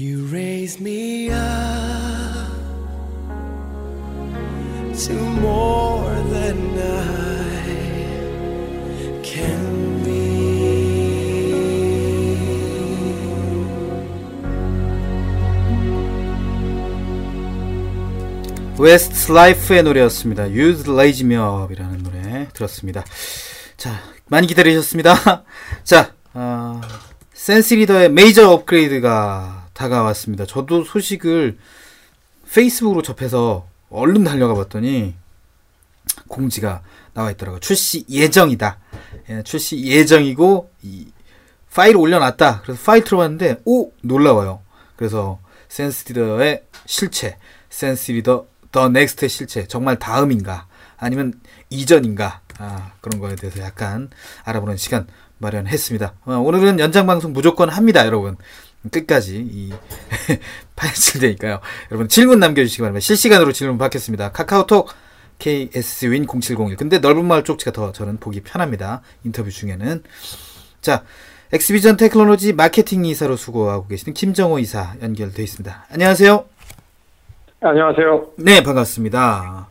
You raise me up to more than I can be. Westlife의 노래였습니다. You'd Raise Me Up이라는 노래 들었습니다. 자, 많이 기다리셨습니다. 자, 센스리더의 메이저 업그레이드가 다가왔습니다. 저도 소식을 페이스북으로 접해서 얼른 달려가 봤더니 공지가 나와 있더라고요. 출시 예정이다. 예, 출시 예정이고 이 파일을 올려놨다. 그래서 파일 들어봤는데 오! 놀라워요. 그래서 센스리더의 실체, 센스리더 더 넥스트의 실체, 정말 다음인가 아니면 이전인가, 그런 거에 대해서 약간 알아보는 시간 마련했습니다. 오늘은 연장방송 무조건 합니다, 여러분. 끝까지 이 파헤칠되니까요. 여러분 질문 남겨주시기 바랍니다. 실시간으로 질문 받겠습니다. 카카오톡 kswin0701. 근데 넓은 마을 쪽지가 더 저는 보기 편합니다. 인터뷰 중에는. 자, 엑스비전 테크놀로지 마케팅 이사로 수고하고 계시는 김정호 이사 연결되어 있습니다. 안녕하세요. 안녕하세요. 네, 반갑습니다.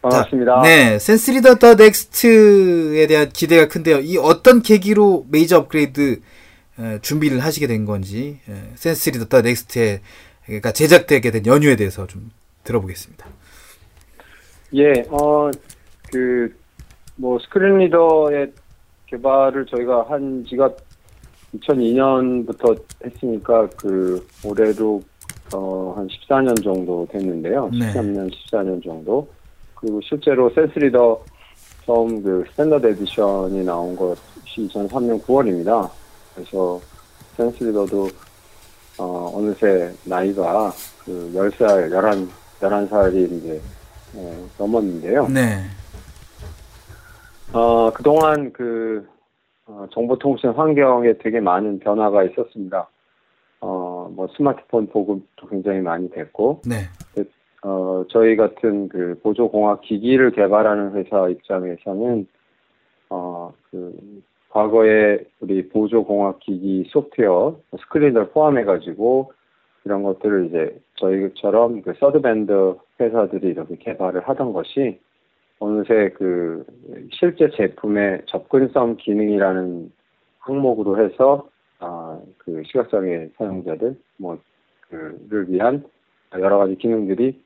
반갑습니다. 자, 네, 센스리더 더 넥스트에 대한 기대가 큰데요. 이 어떤 계기로 메이저 업그레이드 준비를 하시게 된 건지, 센스리더 더 넥스트가 그러니까 제작되게 된 연유에 대해서 좀 들어보겠습니다. 예, 스크린 리더의 개발을 저희가 한 지가 2002년부터 했으니까 올해로 한 14년 정도 됐는데요. 네. 13년, 14년 정도. 그리고 실제로 센스리더 처음 스탠더드 에디션이 나온 것이 2003년 9월입니다. 그래서 센스리더도 어느새 나이가 10살, 11살이 이제 넘었는데요. 네. 그동안 정보통신 환경에 되게 많은 변화가 있었습니다. 스마트폰 보급도 굉장히 많이 됐고. 네. 저희 같은 보조공학 기기를 개발하는 회사 입장에서는 과거에 우리 보조공학기기 소프트웨어, 스크린을 포함해가지고 이런 것들을 이제 저희처럼 서드밴드 회사들이 이렇게 개발을 하던 것이 어느새 실제 제품의 접근성 기능이라는 항목으로 해서 시각장애 사용자들 를 위한 여러 가지 기능들이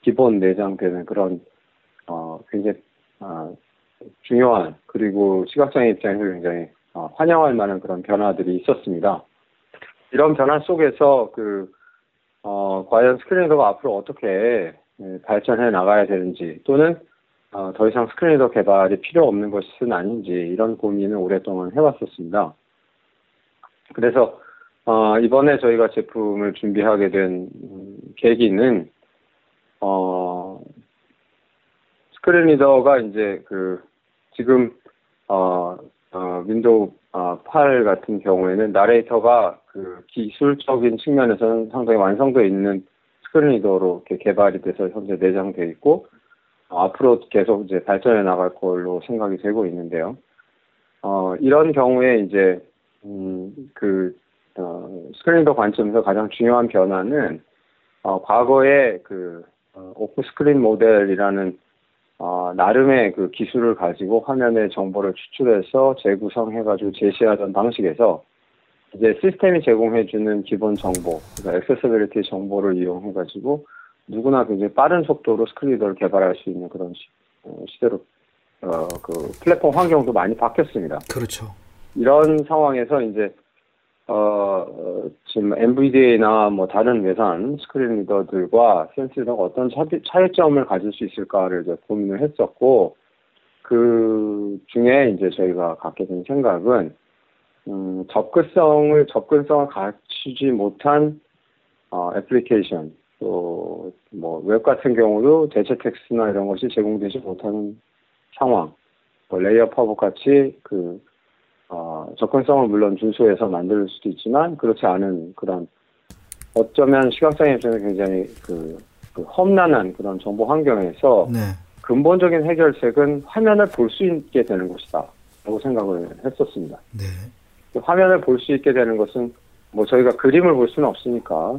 기본 내장되는 그런 굉장히 중요한, 그리고 시각장애 입장에서 굉장히 환영할 만한 그런 변화들이 있었습니다. 이런 변화 속에서 과연 스크린리더가 앞으로 어떻게 발전해 나가야 되는지, 또는 더 이상 스크린리더 개발이 필요 없는 것은 아닌지, 이런 고민을 오랫동안 해왔었습니다. 그래서 이번에 저희가 제품을 준비하게 된 계기는 스크린리더가 이제 지금 윈도우 8 같은 경우에는 나레이터가 기술적인 측면에서는 상당히 완성되어 있는 스크린리더로 이렇게 개발이 돼서 현재 내장되어 있고, 앞으로 계속 이제 발전해 나갈 걸로 생각이 되고 있는데요. 이런 경우에 이제 스크린리더 관점에서 가장 중요한 변화는 과거에 오프 스크린 모델이라는 나름의 기술을 가지고 화면에 정보를 추출해서 재구성해가지고 제시하던 방식에서 이제 시스템이 제공해주는 기본 정보, 그러니까 액세서빌리티 정보를 이용해가지고 누구나 굉장히 빠른 속도로 스크린리더를 개발할 수 있는 그런 시대로 플랫폼 환경도 많이 바뀌었습니다. 그렇죠. 이런 상황에서 이제 지금 NVDA나 다른 외산 스크린리더들과 센스리더가 어떤 차이점을 가질 수 있을까를 이제 고민을 했었고, 그 중에 이제 저희가 갖게 된 생각은, 접근성을 갖추지 못한, 애플리케이션, 또, 웹 같은 경우도 대체 텍스트나 이런 것이 제공되지 못하는 상황, 레이어팝업 같이 접근성을 물론 준수해서 만들 수도 있지만, 그렇지 않은 그런, 어쩌면 시각장애 입장에서 굉장히 험난한 그런 정보 환경에서, 네, 근본적인 해결책은 화면을 볼 수 있게 되는 것이다 라고 생각을 했었습니다. 네. 화면을 볼 수 있게 되는 것은 뭐 저희가 그림을 볼 수는 없으니까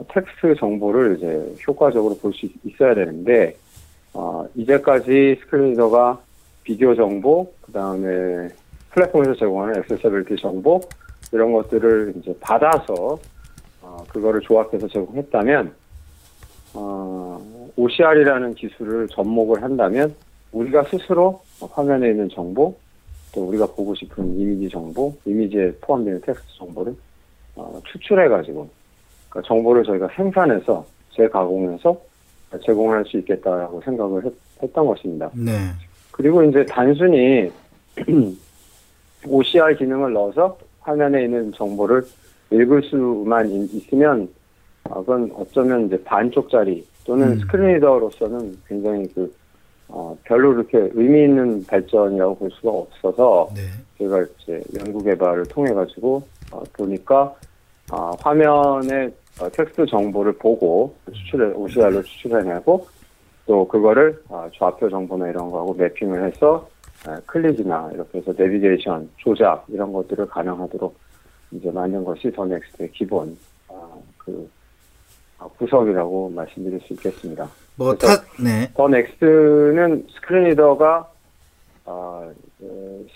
텍스트 정보를 이제 효과적으로 볼 수 있어야 되는데 이제까지 스크린리더가 비디오 정보, 그 다음에 플랫폼에서 제공하는 액세서빌리티 정보 이런 것들을 이제 받아서 그거를 조합해서 제공했다면 OCR이라는 기술을 접목을 한다면 우리가 스스로 화면에 있는 정보, 또 우리가 보고 싶은 이미지 정보, 이미지에 포함되는 텍스트 정보를 추출해가지고 그러니까 정보를 저희가 생산해서 재가공해서 제공할 수 있겠다라고 생각을 했던 것입니다. 네. 그리고 이제 단순히 OCR 기능을 넣어서 화면에 있는 정보를 읽을 수만 있으면 그건 어쩌면 이제 반쪽짜리 또는 스크린리더로서는 굉장히 별로 이렇게 의미 있는 발전이라고 볼 수가 없어서 네. 제가 이제 연구 개발을 통해 가지고 보니까 화면에 텍스트 정보를 보고 OCR로 추출해내고 또 그거를 좌표 정보나 이런 거하고 매핑을 해서 클릭이나 이렇게 해서 내비게이션 조작 이런 것들을 가능하도록 이제 만든 것이 더 넥스트의 기본 구성이라고 말씀드릴 수 있겠습니다. 뭐 네. 더 넥스트는 스크린리더가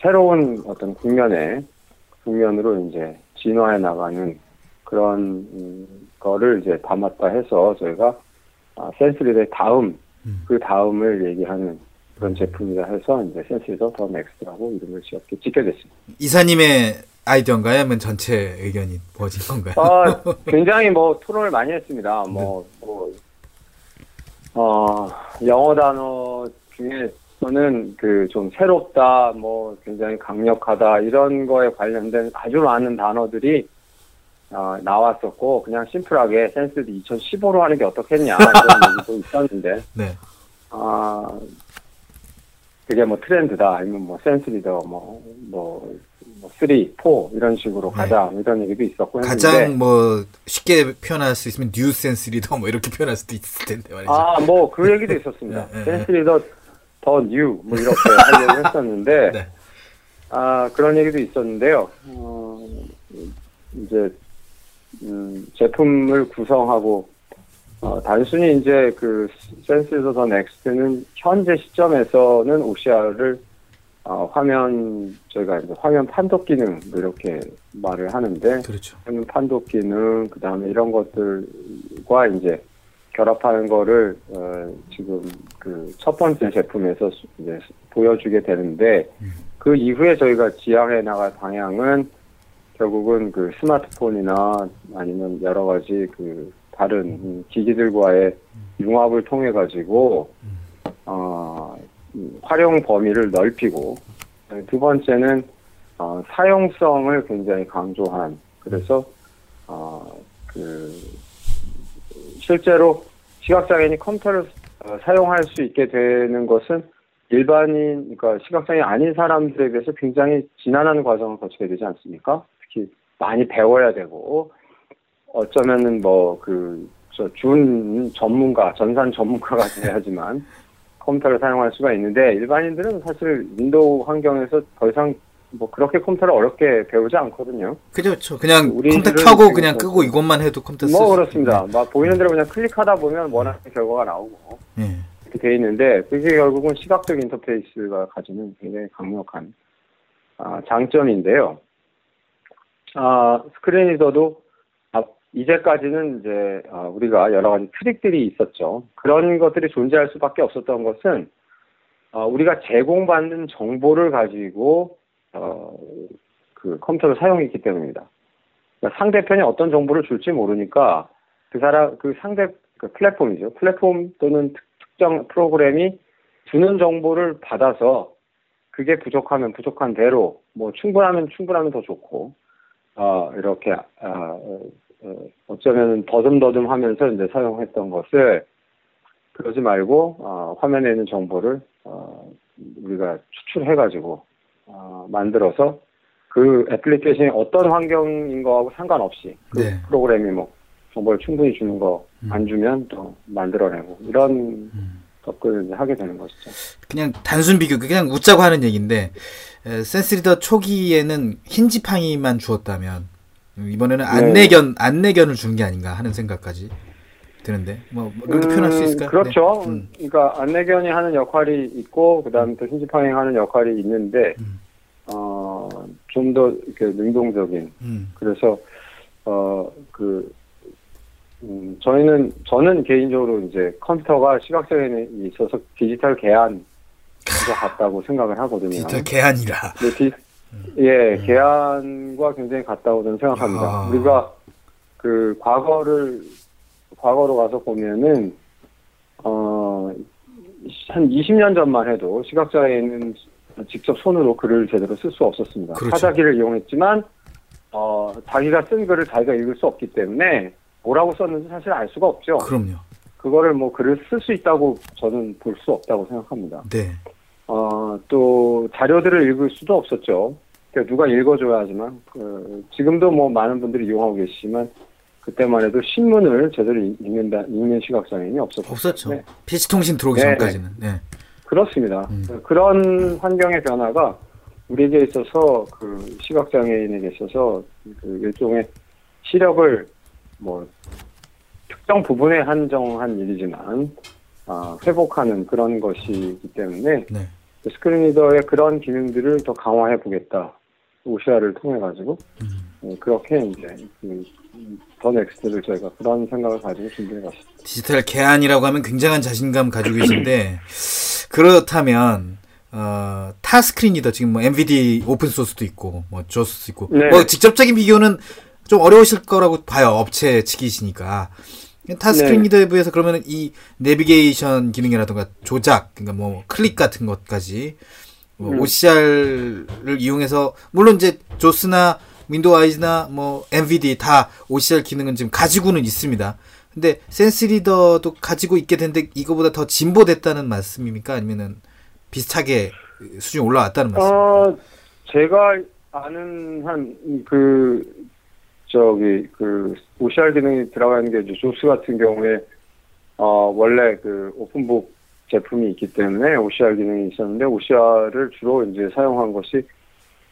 새로운 어떤 국면으로 이제 진화해 나가는 그런 거를 이제 담았다 해서 저희가 센스리더의 그 다음을 얘기하는 그런 제품이라 해서 이제 센스리더 더 넥스트라고 이름을 짓게 됐습니다. 이사님의 아이디어인가요? 아니면 전체 의견이 뭐진 건가요? 굉장히 토론을 많이 했습니다. 영어 단어 중에서는 좀 새롭다, 굉장히 강력하다, 이런 거에 관련된 아주 많은 단어들이 나왔었고, 그냥 심플하게 센스도 2015로 하는 게 어떻겠냐, 이런 얘기도 있었는데, 네. 그게 트렌드다, 아니면 센스리더 3, 4, 이런 식으로 가자, 네. 이런 얘기도 있었고. 가장 했는데, 쉽게 표현할 수 있으면, 뉴 센스리더, 이렇게 표현할 수도 있을 텐데 말이죠. 그 얘기도 있었습니다. 네, 네, 센스리더 더 뉴, 이렇게 하려고 했었는데, 네. 그런 얘기도 있었는데요. 이제, 제품을 구성하고, 단순히 이제 센스리더 더 넥스트는 현재 시점에서는 OCR을 저희가 이제 화면 판독 기능, 이렇게 말을 하는데. 그렇죠. 화면 판독 기능, 그 다음에 이런 것들과 이제 결합하는 거를, 지금 첫 번째 제품에서 이제 보여주게 되는데, 그 이후에 저희가 지향해 나갈 방향은 결국은 스마트폰이나 아니면 여러 가지 다른 기기들과의 융합을 통해가지고, 활용 범위를 넓히고, 두 번째는 사용성을 굉장히 강조한, 그래서 실제로 시각장애인이 컴퓨터를 사용할 수 있게 되는 것은 일반인, 그러니까 시각장애 아닌 사람들에 비해서 굉장히 지난한 과정을 거쳐야 되지 않습니까? 특히 많이 배워야 되고, 어쩌면은 전산 전문가가 돼야지만 컴퓨터를 사용할 수가 있는데, 일반인들은 사실 윈도우 환경에서 더 이상 그렇게 컴퓨터를 어렵게 배우지 않거든요. 그렇죠. 그냥 컴퓨터 켜고 그냥 끄고 이것만 해도 컴퓨터 쓰고. 그렇습니다. 보이는 대로 그냥 클릭하다 보면 원하는 결과가 나오고. 네. 이렇게 돼 있는데, 그게 결국은 시각적 인터페이스가 가지는 굉장히 강력한 장점인데요. 스크린리더도 이제까지는 이제 우리가 여러 가지 트릭들이 있었죠. 그런 것들이 존재할 수밖에 없었던 것은 우리가 제공받는 정보를 가지고 컴퓨터를 사용했기 때문입니다. 그러니까 상대편이 어떤 정보를 줄지 모르니까 플랫폼 또는 특정 프로그램이 주는 정보를 받아서 그게 부족하면 부족한 대로 충분하면 더 좋고 이렇게 어쩌면 더듬더듬 하면서 이제 사용했던 것을 그러지 말고, 화면에 있는 정보를, 우리가 추출해가지고, 만들어서 그 애플리케이션이 어떤 환경인 거하고 상관없이, 네. 그 프로그램이 정보를 충분히 주는 거 안 주면 또 만들어내고, 이런 접근을 이제 하게 되는 것이죠. 그냥 단순 비교, 그냥 웃자고 하는 얘기인데, 센스리더 초기에는 흰 지팡이만 주었다면, 이번에는 안내견을 주는 게 아닌가 하는 생각까지 드는데 뭐 그렇게 표현할 수 있을까요? 그렇죠. 네. 그러니까 안내견이 하는 역할이 있고 그다음에 또 힌지파잉하는 역할이 있는데 좀 더 이렇게 능동적인. 그래서 저는 개인적으로 이제 컴퓨터가 시각장애에 있어서 디지털 개안 같다고 생각을 하거든요. 디지털 개안이라. 개안과 굉장히 같다고 저는 생각합니다. 우리가 그 과거로 가서 보면은 한 20년 전만 해도 시각장애인은 직접 손으로 글을 제대로 쓸 수 없었습니다. 그렇죠. 타자기를 이용했지만 자기가 쓴 글을 자기가 읽을 수 없기 때문에 뭐라고 썼는지 사실 알 수가 없죠. 그럼요. 그거를 뭐 글을 쓸 수 있다고 저는 볼 수 없다고 생각합니다. 네. 또 자료들을 읽을 수도 없었죠. 그러니까 누가 읽어줘야 하지만 지금도 뭐 많은 분들이 이용하고 계시지만 그때만 해도 신문을 제대로 읽는 시각장애인이 없었죠. 네. PC통신 들어오기 전까지는. 네. 그렇습니다. 그런 환경의 변화가 우리에게 있어서 그 시각장애인에게 있어서 그 일종의 시력을 뭐 특정 부분에 한정한 일이지만 회복하는 그런 것이기 때문에 네. 스크린리더의 그런 기능들을 더 강화해 보겠다. OCR를 통해 가지고 그렇게 이제 더 넥스트를 저희가 그런 생각을 가지고 준비해봤습니다. 디지털 개안이라고 하면 굉장한 자신감 가지고 계신데 그렇다면 타 스크린리더 지금 뭐 NVDA 오픈 소스도 있고 뭐 JAWS 있고 네. 뭐 직접적인 비교는 좀 어려우실 거라고 봐요. 업체 측이시니까. 타 스크린리더에 비해서 그러면 이 내비게이션 기능이라든가 조작, 그러니까 뭐 클릭 같은 것까지 뭐 OCR를 이용해서 물론 이제 조스나 윈도우 아이즈나 뭐 NVDA 다 OCR 기능은 지금 가지고는 있습니다. 근데 센스리더도 가지고 있게 된데 이거보다 더 진보됐다는 말씀입니까? 아니면은 비슷하게 수준이 올라왔다는 말씀입니까? 제가 아는 한 OCR 기능이 들어가 있는 게 조스 같은 경우에 원래 그 오픈북 제품이 있기 때문에 OCR 기능이 있었는데 OCR을 주로 이제 사용한 것이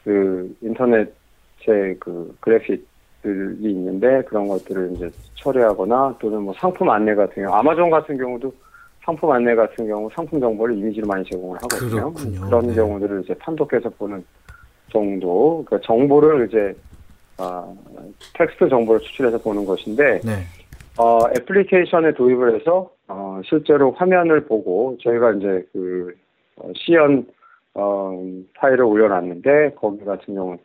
그 인터넷의 그 그래픽들이 있는데 그런 것들을 이제 처리하거나 또는 뭐 상품 안내 같은 경우 아마존 같은 경우도 상품 안내 같은 경우 상품 정보를 이미지로 많이 제공을 하거든요. 그렇군요. 그런 경우들을 이제 판독해서 보는 정도 그러니까 정보를 이제 텍스트 정보를 추출해서 보는 것인데 애플리케이션에 도입을 해서 실제로 화면을 보고 저희가 이제 그 시연 파일을 올려놨는데 거기 같은 경우는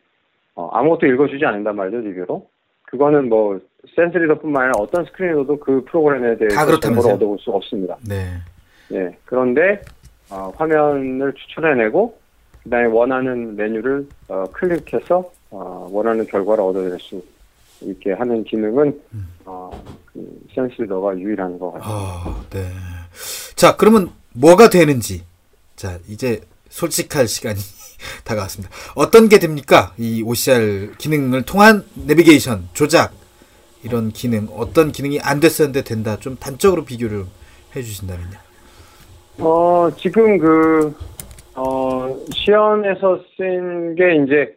아무것도 읽어주지 않는단 말이죠 리뷰로. 그거는 뭐 센스리더뿐만 아니라 어떤 스크린리더도 그 프로그램에 대해서 정보를 얻어볼 수 없습니다. 네. 예. 그런데 화면을 추출해내고 그다음에 원하는 메뉴를 클릭해서 원하는 결과를 얻어낼 수 있게 하는 기능은 그 센스리더가 유일한 것 같아요. 네. 자, 그러면 뭐가 되는지 자 이제 솔직할 시간이 다가왔습니다. 어떤 게 됩니까? 이 OCR 기능을 통한 내비게이션, 조작 이런 기능 어떤 기능이 안 됐었는데 된다. 좀 단적으로 비교를 해주신다면요. 지금 시연에서 쓴 게 이제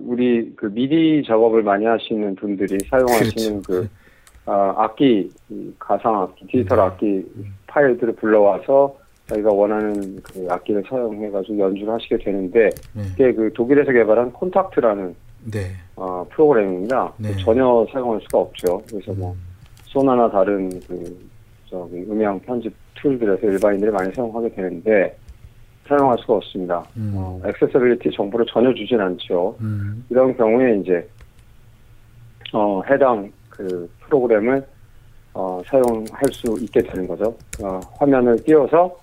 우리 그 미디 작업을 많이 하시는 분들이 사용하시는 그렇죠. 악기, 가상악기, 디지털 악기 파일들을 불러와서 자기가 원하는 그 악기를 사용해가지고 연주를 하시게 되는데, 이게 그 독일에서 개발한 콘탁트라는 프로그램입니다. 네. 전혀 사용할 수가 없죠. 그래서 뭐, 소나나 다른 음향 편집 툴들에서 일반인들이 많이 사용하게 되는데, 사용할 수가 없습니다. 액세서빌리티 정보를 전혀 주진 않죠. 이런 경우에 이제 해당 그 프로그램을 사용할 수 있게 되는 거죠. 화면을 띄워서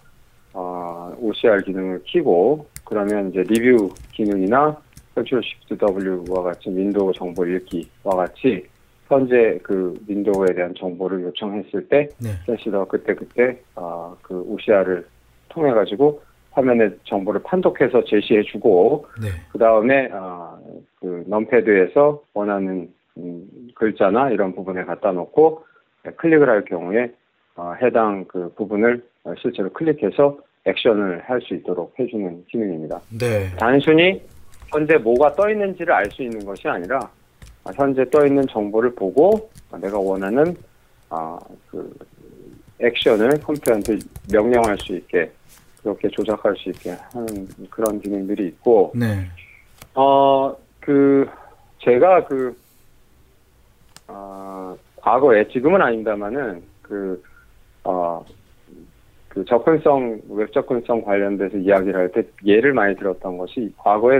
OCR 기능을 켜고 그러면 이제 리뷰 기능이나 컨트롤 시프트 W와 같이 윈도우 정보 읽기와 같이 현재 그 윈도우에 대한 정보를 요청했을 때 센스리더가 그때 그 OCR을 통해 가지고 화면에 정보를 판독해서 제시해주고 그다음에 그 넘패드에서 원하는 글자나 이런 부분에 갖다 놓고 클릭을 할 경우에 해당 그 부분을 실제로 클릭해서 액션을 할 수 있도록 해주는 기능입니다. 단순히 현재 뭐가 떠 있는지를 알 수 있는 것이 아니라 현재 떠 있는 정보를 보고 내가 원하는 그 액션을 컴퓨터한테 명령할 수 있게 그렇게 조작할 수 있게 하는 그런 기능들이 있고, 네. 제가 과거에, 지금은 아닙니다만은 그 접근성, 웹 접근성 관련돼서 이야기를 할 때 예를 많이 들었던 것이, 과거에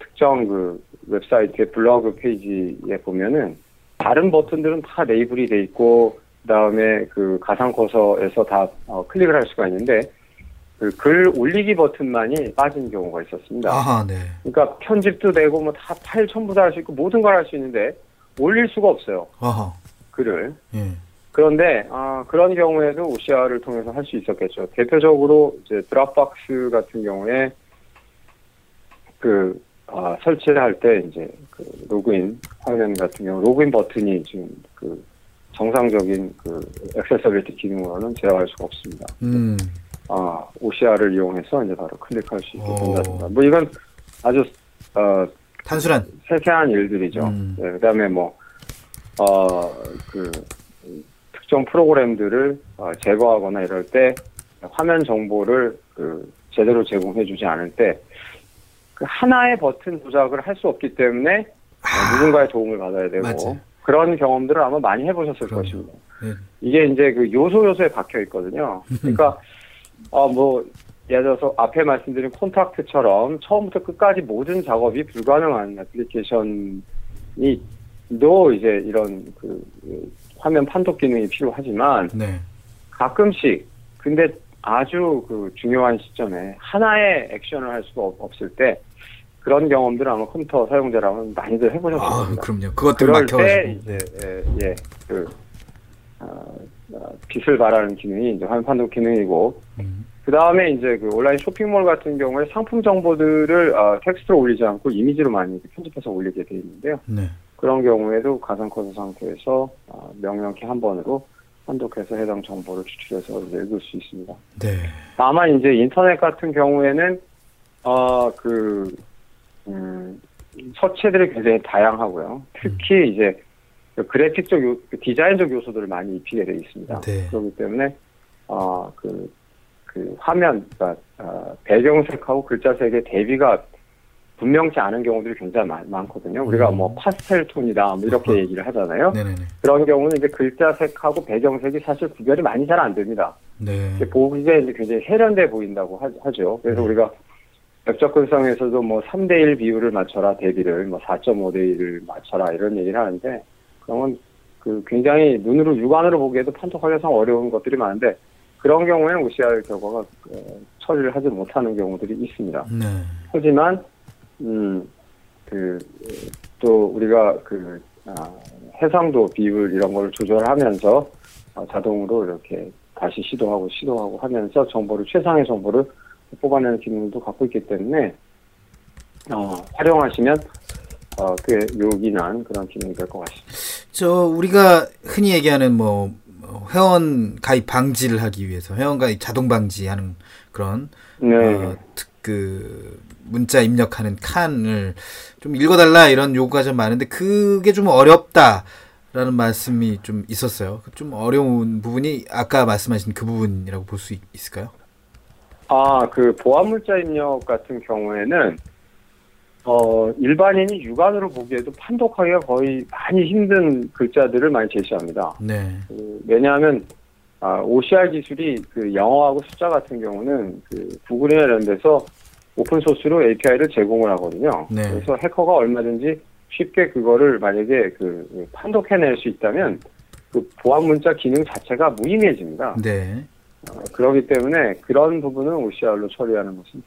특정 웹사이트의 블로그 페이지에 보면은 다른 버튼들은 다 레이블이 돼 있고, 그다음에 가상 커서에서 다 클릭을 할 수가 있는데 글 올리기 버튼만이 빠진 경우가 있었습니다. 아하, 네. 그러니까 편집도 되고 뭐 다 파일 전부 다 할 수 있고 모든 걸 할 수 있는데 올릴 수가 없어요. 아하. 글을. 예. 그런데 그런 경우에도 OCR을 통해서 할 수 있었겠죠. 대표적으로 이제 드롭박스 같은 경우에 설치를 할 때 이제 로그인 화면 같은 경우 로그인 버튼이 지금 정상적인 액세서빌리티 기능으로는 제어할 수가 없습니다. OCR을 이용해서 이제 바로 클릭할 수 있게 된다든가. 뭐 이건 아주 단순한 세세한 일들이죠. 네, 그다음에 특정 프로그램들을 제거하거나 이럴 때 화면 정보를 제대로 제공해주지 않을 때 하나의 버튼 조작을 할 수 없기 때문에 누군가의 도움을 받아야 되고. 맞아요. 그런 경험들을 아마 많이 해보셨을 것입니다. 네. 이게 이제 요소요소에 박혀 있거든요. 그러니까, 예를 들어서 앞에 말씀드린 콘탁트처럼 처음부터 끝까지 모든 작업이 불가능한 애플리케이션도 이제 이런 화면 판독 기능이 필요하지만, 네. 가끔씩, 근데 아주 중요한 시점에 하나의 액션을 할 수가 없을 때, 그런 경험들을 아마 컴퓨터 사용자라면 많이들 해보셨을 겁니다. 그럼요. 그것들 막혀가지고. 그럴 때 이제 빛을 발하는 기능이 이제 화면 판독 기능이고, 그 다음에 이제 온라인 쇼핑몰 같은 경우에 상품 정보들을 텍스트로 올리지 않고 이미지로 많이 편집해서 올리게 돼 있는데요. 네. 그런 경우에도 가상 커서 상태에서 명령키 한 번으로 판독해서 해당 정보를 추출해서 이제 읽을 수 있습니다. 네. 다만 이제 인터넷 같은 경우에는 서체들이 굉장히 다양하고요. 특히 이제 그래픽적 디자인적 요소들을 많이 입히게 되어 있습니다. 네. 그렇기 때문에 화면, 그러니까 배경색하고 글자색의 대비가 분명치 않은 경우들이 굉장히 많거든요. 우리가 파스텔 톤이다 이렇게 얘기를 하잖아요. 네네네. 그런 경우는 이제 글자색하고 배경색이 사실 구별이 많이 잘 안 됩니다. 네. 보기에 이제 굉장히 세련돼 보인다고 하죠. 그래서 우리가 웹접근성에서도 3:1 비율을 맞춰라, 대비를 4.5:1을 맞춰라, 이런 얘기를 하는데, 그러면 굉장히 눈으로, 육안으로 보기에도 판독하기가 참 어려운 것들이 많은데, 그런 경우에는 OCR 결과가 처리를 하지 못하는 경우들이 있습니다. 네. 하지만, 또 우리가 해상도, 비율 이런 걸 조절하면서 자동으로 이렇게 다시 시도하고 하면서 최상의 정보를 뽑아내는 기능도 갖고 있기 때문에 활용하시면 꽤 유익한 그런 기능이 될 것 같습니다. 우리가 흔히 얘기하는 회원 가입 방지를 하기 위해서 회원 가입 자동 방지하는 그런, 네. 문자 입력하는 칸을 좀 읽어달라 이런 요구가 좀 많은데 그게 좀 어렵다라는 말씀이 좀 있었어요. 좀 어려운 부분이 아까 말씀하신 그 부분이라고 볼 수 있을까요? 보안문자 입력 같은 경우에는, 일반인이 육안으로 보기에도 판독하기가 거의 많이 힘든 글자들을 많이 제시합니다. 네. 왜냐하면, OCR 기술이 영어하고 숫자 같은 경우는 구글이나 이런 데서 오픈소스로 API를 제공을 하거든요. 네. 그래서 해커가 얼마든지 쉽게 그거를 만약에 판독해낼 수 있다면, 보안문자 기능 자체가 무의미해집니다. 네. 그렇기 때문에 그런 부분은 OCR로 처리하는 것은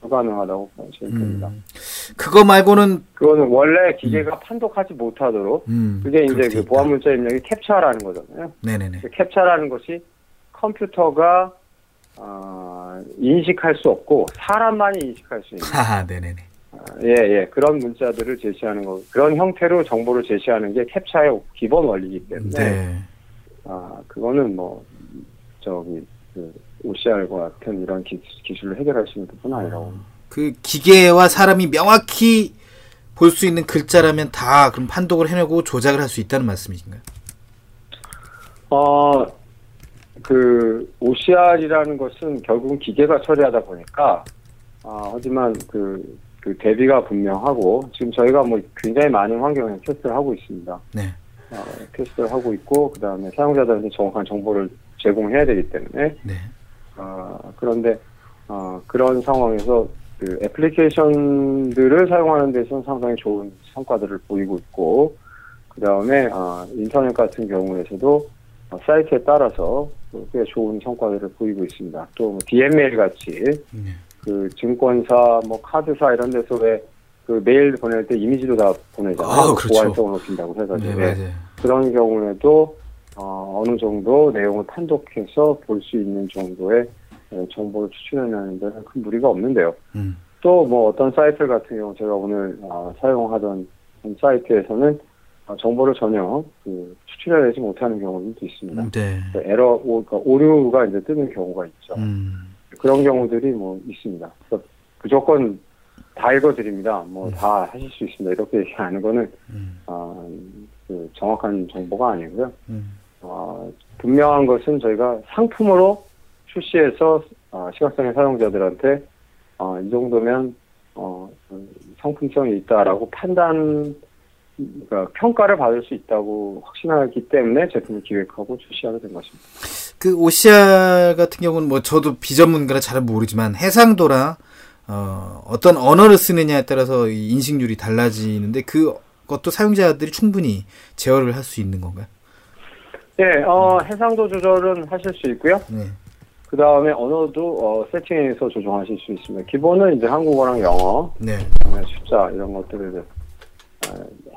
불가능하다고 생각합니다. 그거 말고는 그거는 원래 기계가 판독하지 못하도록 그게 이제 보안 문자 입력이 캡처라는 거잖아요. 네네네. 캡처라는 것이 컴퓨터가 인식할 수 없고 사람만이 인식할 수 있는. 아, 네네네. 그런 문자들을 제시하는 거, 그런 형태로 정보를 제시하는 게 캡처의 기본 원리이기 때문에. 네. 그거는 OCR과 같은 이런 기술로 해결할 수 있는 부분은 아니라고 그 기계와 사람이 명확히 볼 수 있는 글자라면 다 그럼 판독을 해내고 조작을 할 수 있다는 말씀이신가요? 그 OCR이라는 것은 결국은 기계가 처리하다 보니까 하지만 그 대비가 분명하고 지금 저희가 뭐 굉장히 많은 환경에서 테스트를 하고 있습니다. 네. 테스트를 하고 있고 그 다음에 사용자들한테 정확한 정보를 제공해야 되기 때문에. 네. 그런데 그런 상황에서 그 애플리케이션들을 사용하는 데서는 상당히 좋은 성과들을 보이고 있고 그 다음에 인터넷 같은 경우에서도 사이트에 따라서 꽤 좋은 성과들을 보이고 있습니다. 또 뭐 DML 같이 그 증권사, 뭐 카드사 이런 데서 왜 그 메일 보낼 때 이미지도 다 보내잖아요. 그렇죠. 보안성을 높인다고 해가지고 네, 그런 경우에도 어느 정도 내용을 판독해서 볼 수 있는 정도의 정보를 추출해내는 데는 큰 무리가 없는데요. 또 뭐 어떤 사이트 같은 경우 제가 오늘 사용하던 사이트에서는 정보를 전혀 추출해내지 못하는 경우도 있습니다. 네. 에러, 오류가 이제 뜨는 경우가 있죠. 그런 경우들이 뭐 있습니다. 그래서 무조건 다 읽어드립니다. 뭐 다 하실 수 있습니다. 이렇게 얘기하는 거는 그 정확한 정보가 아니고요. 분명한 것은 저희가 상품으로 출시해서 시각장애 사용자들한테 이 정도면 상품성이 있다라고 그러니까 평가를 받을 수 있다고 확신하기 때문에 제품을 기획하고 출시하게 된 것입니다. 그 OCR 같은 경우는 뭐 저도 비전문가라 잘 모르지만 해상도나 어떤 언어를 쓰느냐에 따라서 이 인식률이 달라지는데 그것도 사용자들이 충분히 제어를 할 수 있는 건가요? 네, 해상도 조절은 하실 수 있고요. 네. 그 다음에 언어도 세팅해서 조정하실 수 있습니다. 기본은 이제 한국어랑 영어, 네. 숫자 이런 것들을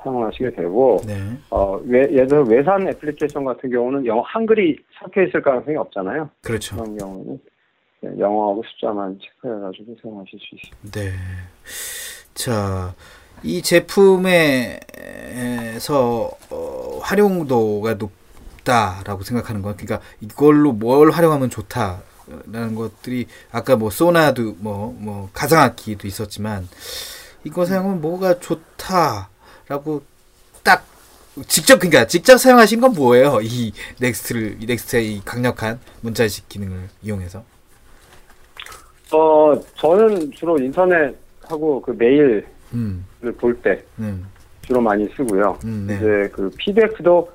사용하시게 되고, 네. 예를 들어 외산 애플리케이션 같은 경우는 영어 한글이 섞여 있을 가능성이 없잖아요. 그렇죠. 그런 경우는 영어하고 숫자만 체크해가지고 사용하실 수 있습니다. 네. 자, 이 제품에서 활용도가 높다라고 생각하는 건, 그러니까 이걸로 뭘 활용하면 좋다라는 것들이 아까 뭐 소나도 뭐 가상악기도 있었지만 이거 사용하면 뭐가 좋다라고 딱 직접 사용하신 건 뭐예요? 이 넥스트의 이 강력한 문자인식 기능을 이용해서. 저는 주로 인터넷하고 그 메일을 볼 때 주로 많이 쓰고요. 네. 이제 그 PDF도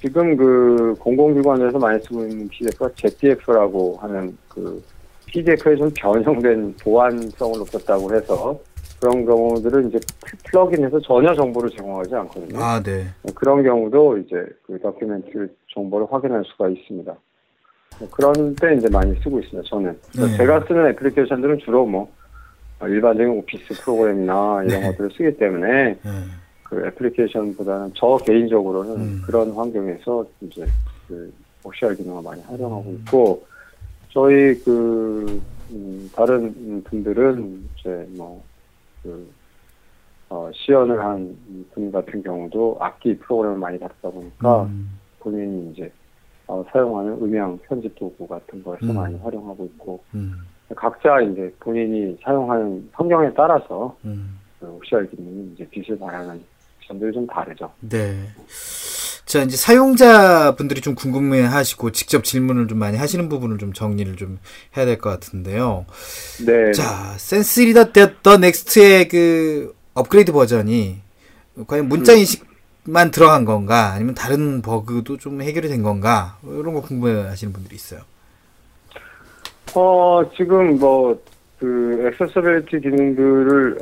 지금 그 공공기관에서 많이 쓰고 있는 PDF가 ZDF라고 하는 그 PDF에 좀 변형된 보안성을 높였다고 해서 그런 경우들은 이제 플러그인해서 전혀 정보를 제공하지 않거든요. 네. 그런 경우도 이제 그 다큐멘트 정보를 확인할 수가 있습니다. 그런데 이제 많이 쓰고 있습니다. 저는. 네. 제가 쓰는 애플리케이션들은 주로 뭐 일반적인 오피스 프로그램이나 이런 네. 것들을 쓰기 때문에 네. 그 애플리케이션보다는 저 개인적으로는 그런 환경에서 이제 그 OCR 기능을 많이 활용하고 있고 저희 그 다른 분들은 이제 뭐 그 시연을 한 분 같은 경우도 악기 프로그램을 많이 다루다 보니까 본인이 이제 사용하는 음향 편집 도구 같은 거에서 많이 활용하고 있고 각자 이제 본인이 사용하는 환경에 따라서 OCR 기능이 이제 빛을 반하는 점들이 좀 다르죠. 네. 자 이제 사용자분들이 좀 궁금해하시고 직접 질문을 좀 많이 하시는 부분을 좀 정리를 좀 해야 될 것 같은데요. 네. 자 센스리더 더 넥스트의 그 업그레이드 버전이 과연 문자 인식만 들어간 건가 아니면 다른 버그도 좀 해결이 된 건가 이런 거 궁금해하시는 분들이 있어요. 지금 뭐 그 액세서빌리티 기능들을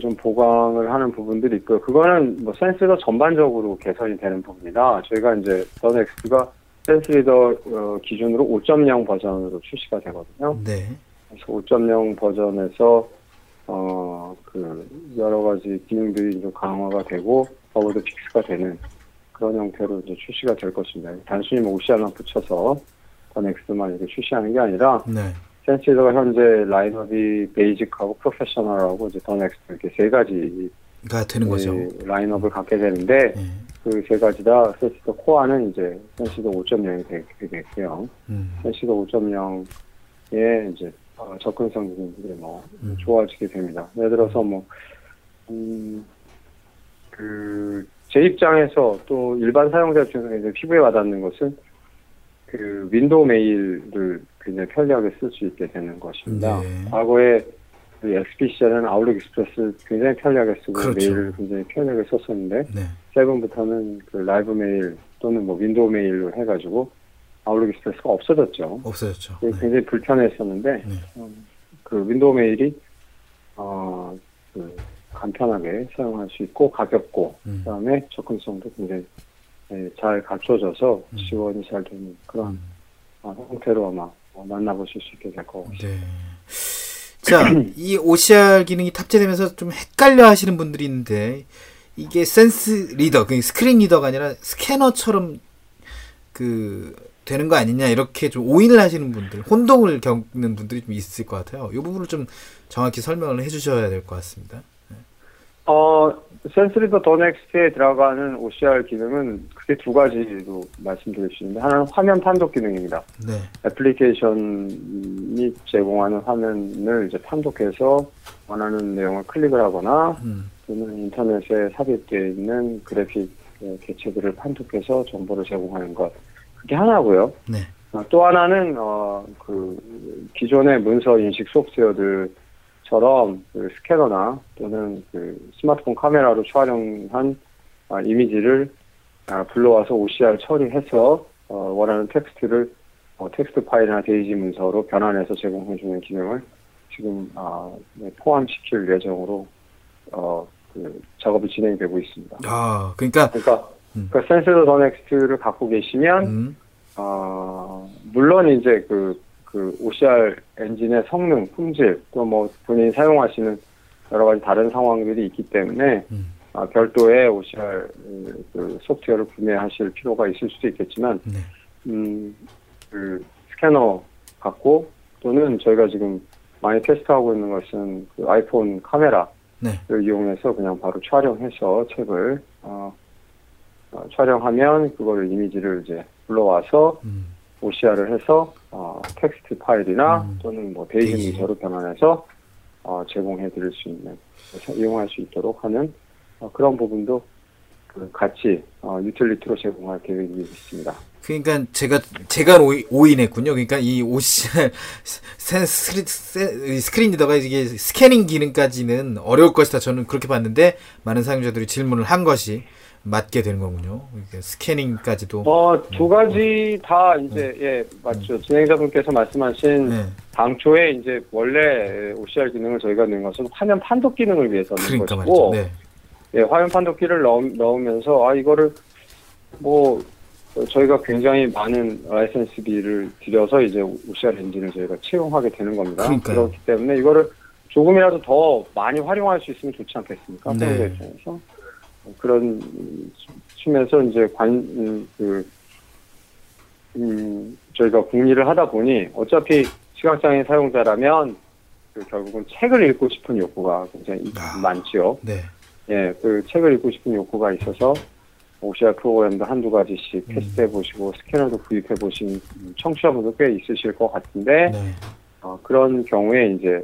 좀 보강을 하는 부분들이 있고요. 그거는 뭐 센스리더 전반적으로 개선이 되는 부분이라 저희가 이제 더 넥스트가 센스리더 기준으로 5.0 버전으로 출시가 되거든요. 네. 그래서 5.0 버전에서 그 여러 가지 기능들이 이제 강화가 되고 버그도 픽스가 되는 그런 형태로 이제 출시가 될 것입니다. 단순히 뭐 OCR만 붙여서 더 넥스트만 이렇게 출시하는 게 아니라. 네. 센스리더가 현재 라인업이 베이직하고 프로페셔널하고 이제 더 넥스트 이렇게 세 가지가 되는 거죠. 라인업을 갖게 되는데 그 세 가지 다 센스리더 코어는 이제 센스리더 5.0이 되겠고요. 센스리더 5.0에 이제 접근성이 좋아지게 됩니다. 예를 들어서 제 입장에서 또 일반 사용자 중에서 이제 피부에 와닿는 것은 그 윈도우 메일을 굉장히 편리하게 쓸 수 있게 되는 것입니다. 네. 과거에 XP 시절에는 아웃룩 익스프레스 굉장히 편리하게 쓰고 그렇죠. 메일을 굉장히 편리하게 썼었는데 네. 7부터는 그 라이브 메일 또는 뭐 윈도우 메일로 해가지고 아웃룩 익스프레스가 없어졌죠. 네. 굉장히 불편했었는데 네. 그 윈도우 메일이 간편하게 사용할 수 있고 가볍고 그다음에 접근성도 굉장히 잘 갖춰져서 지원이 잘 되는 그런 형태로 아마 만나보실 수 있게 될 것 같습니다. 네. 자, 이 OCR 기능이 탑재되면서 좀 헷갈려 하시는 분들이 있는데 이게 센스 리더, 그러니까 스크린 리더가 아니라 스캐너처럼 그 되는 거 아니냐 이렇게 좀 오인을 하시는 분들, 혼동을 겪는 분들이 좀 있을 것 같아요. 이 부분을 좀 정확히 설명을 해주셔야 될 것 같습니다. 센스리더 더 넥스트에 들어가는 OCR 기능은 크게 두 가지로 말씀드릴 수 있는데, 하나는 화면 판독 기능입니다. 네. 애플리케이션이 제공하는 화면을 이제 판독해서 원하는 내용을 클릭을 하거나, 또는 인터넷에 삽입되어 있는 그래픽 개체들을 판독해서 정보를 제공하는 것. 그게 하나고요. 네. 또 하나는, 기존의 문서 인식 소프트웨어들, 처럼 그 스캐너나 또는 그 스마트폰 카메라로 촬영한 이미지를 불러와서 OCR 처리해서 원하는 텍스트를 텍스트 파일이나 데이지 문서로 변환해서 제공해주는 기능을 지금 포함시킬 예정으로 그 작업이 진행되고 있습니다. 그러니까 센스리더 더 넥스트를 갖고 계시면 물론 이제 그 OCR 엔진의 성능, 품질, 또 뭐 본인이 사용하시는 여러 가지 다른 상황들이 있기 때문에 별도의 OCR 그 소프트웨어를 구매하실 필요가 있을 수도 있겠지만 네. 그 스캐너 갖고 또는 저희가 지금 많이 테스트하고 있는 것은 그 아이폰 카메라를 네. 이용해서 그냥 바로 촬영해서 책을 촬영하면 그걸 이미지를 이제 불러와서 OCR을 해서 텍스트 파일이나 또는 뭐 데이지 문서로 변환해서 제공해드릴 수 있는 이용할 수 있도록 하는 그런 부분도 같이 유틸리티로 제공할 계획이 있습니다. 그러니까 제가 오인했군요. 그러니까 이 OCR 스크린 리더가 이게 스캐닝 기능까지는 어려울 것이다. 저는 그렇게 봤는데 많은 사용자들이 질문을 한 것이. 맞게 되는 거군요. 스캐닝까지도. 두 가지 다 이제, 예, 맞죠. 진행자분께서 말씀하신 당초에 이제 원래 OCR 기능을 저희가 넣은 것은 화면 판독 기능을 위해서 넣은 것이고, 네. 예, 화면 판독기를 넣으면서, 이거를 저희가 굉장히 많은 라이센스비를 들여서 이제 OCR 엔진을 저희가 채용하게 되는 겁니다. 그러니까요. 그렇기 때문에 이거를 조금이라도 더 많이 활용할 수 있으면 좋지 않겠습니까? 네. 입장에서. 그런 측면에서 이제 저희가 궁리를 하다 보니 어차피 시각장애인 사용자라면 결국은 책을 읽고 싶은 욕구가 굉장히 많지요. 네. 예, 그 책을 읽고 싶은 욕구가 있어서 OCR 프로그램도 한두 가지씩 테스트해 보시고 스캐너도 구입해 보신 청취자분도 꽤 있으실 것 같은데 네. 그런 경우에 이제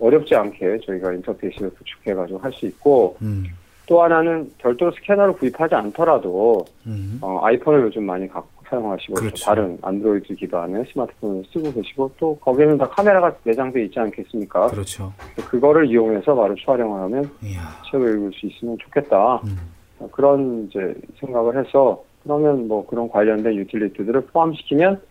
어렵지 않게 저희가 인터페이스를 구축해가지고 할 수 있고. 또 하나는 별도로 스캐너를 구입하지 않더라도 아이폰을 요즘 많이 갖고 사용하시고 그렇죠. 다른 안드로이드 기반의 스마트폰을 쓰고 계시고 또 거기에는 다 카메라가 내장되어 있지 않겠습니까? 그렇죠. 그거를 이용해서 바로 촬영을 하면 책을 읽을 수 있으면 좋겠다. 그런 이제 생각을 해서 그러면 그런 관련된 유틸리티들을 포함시키면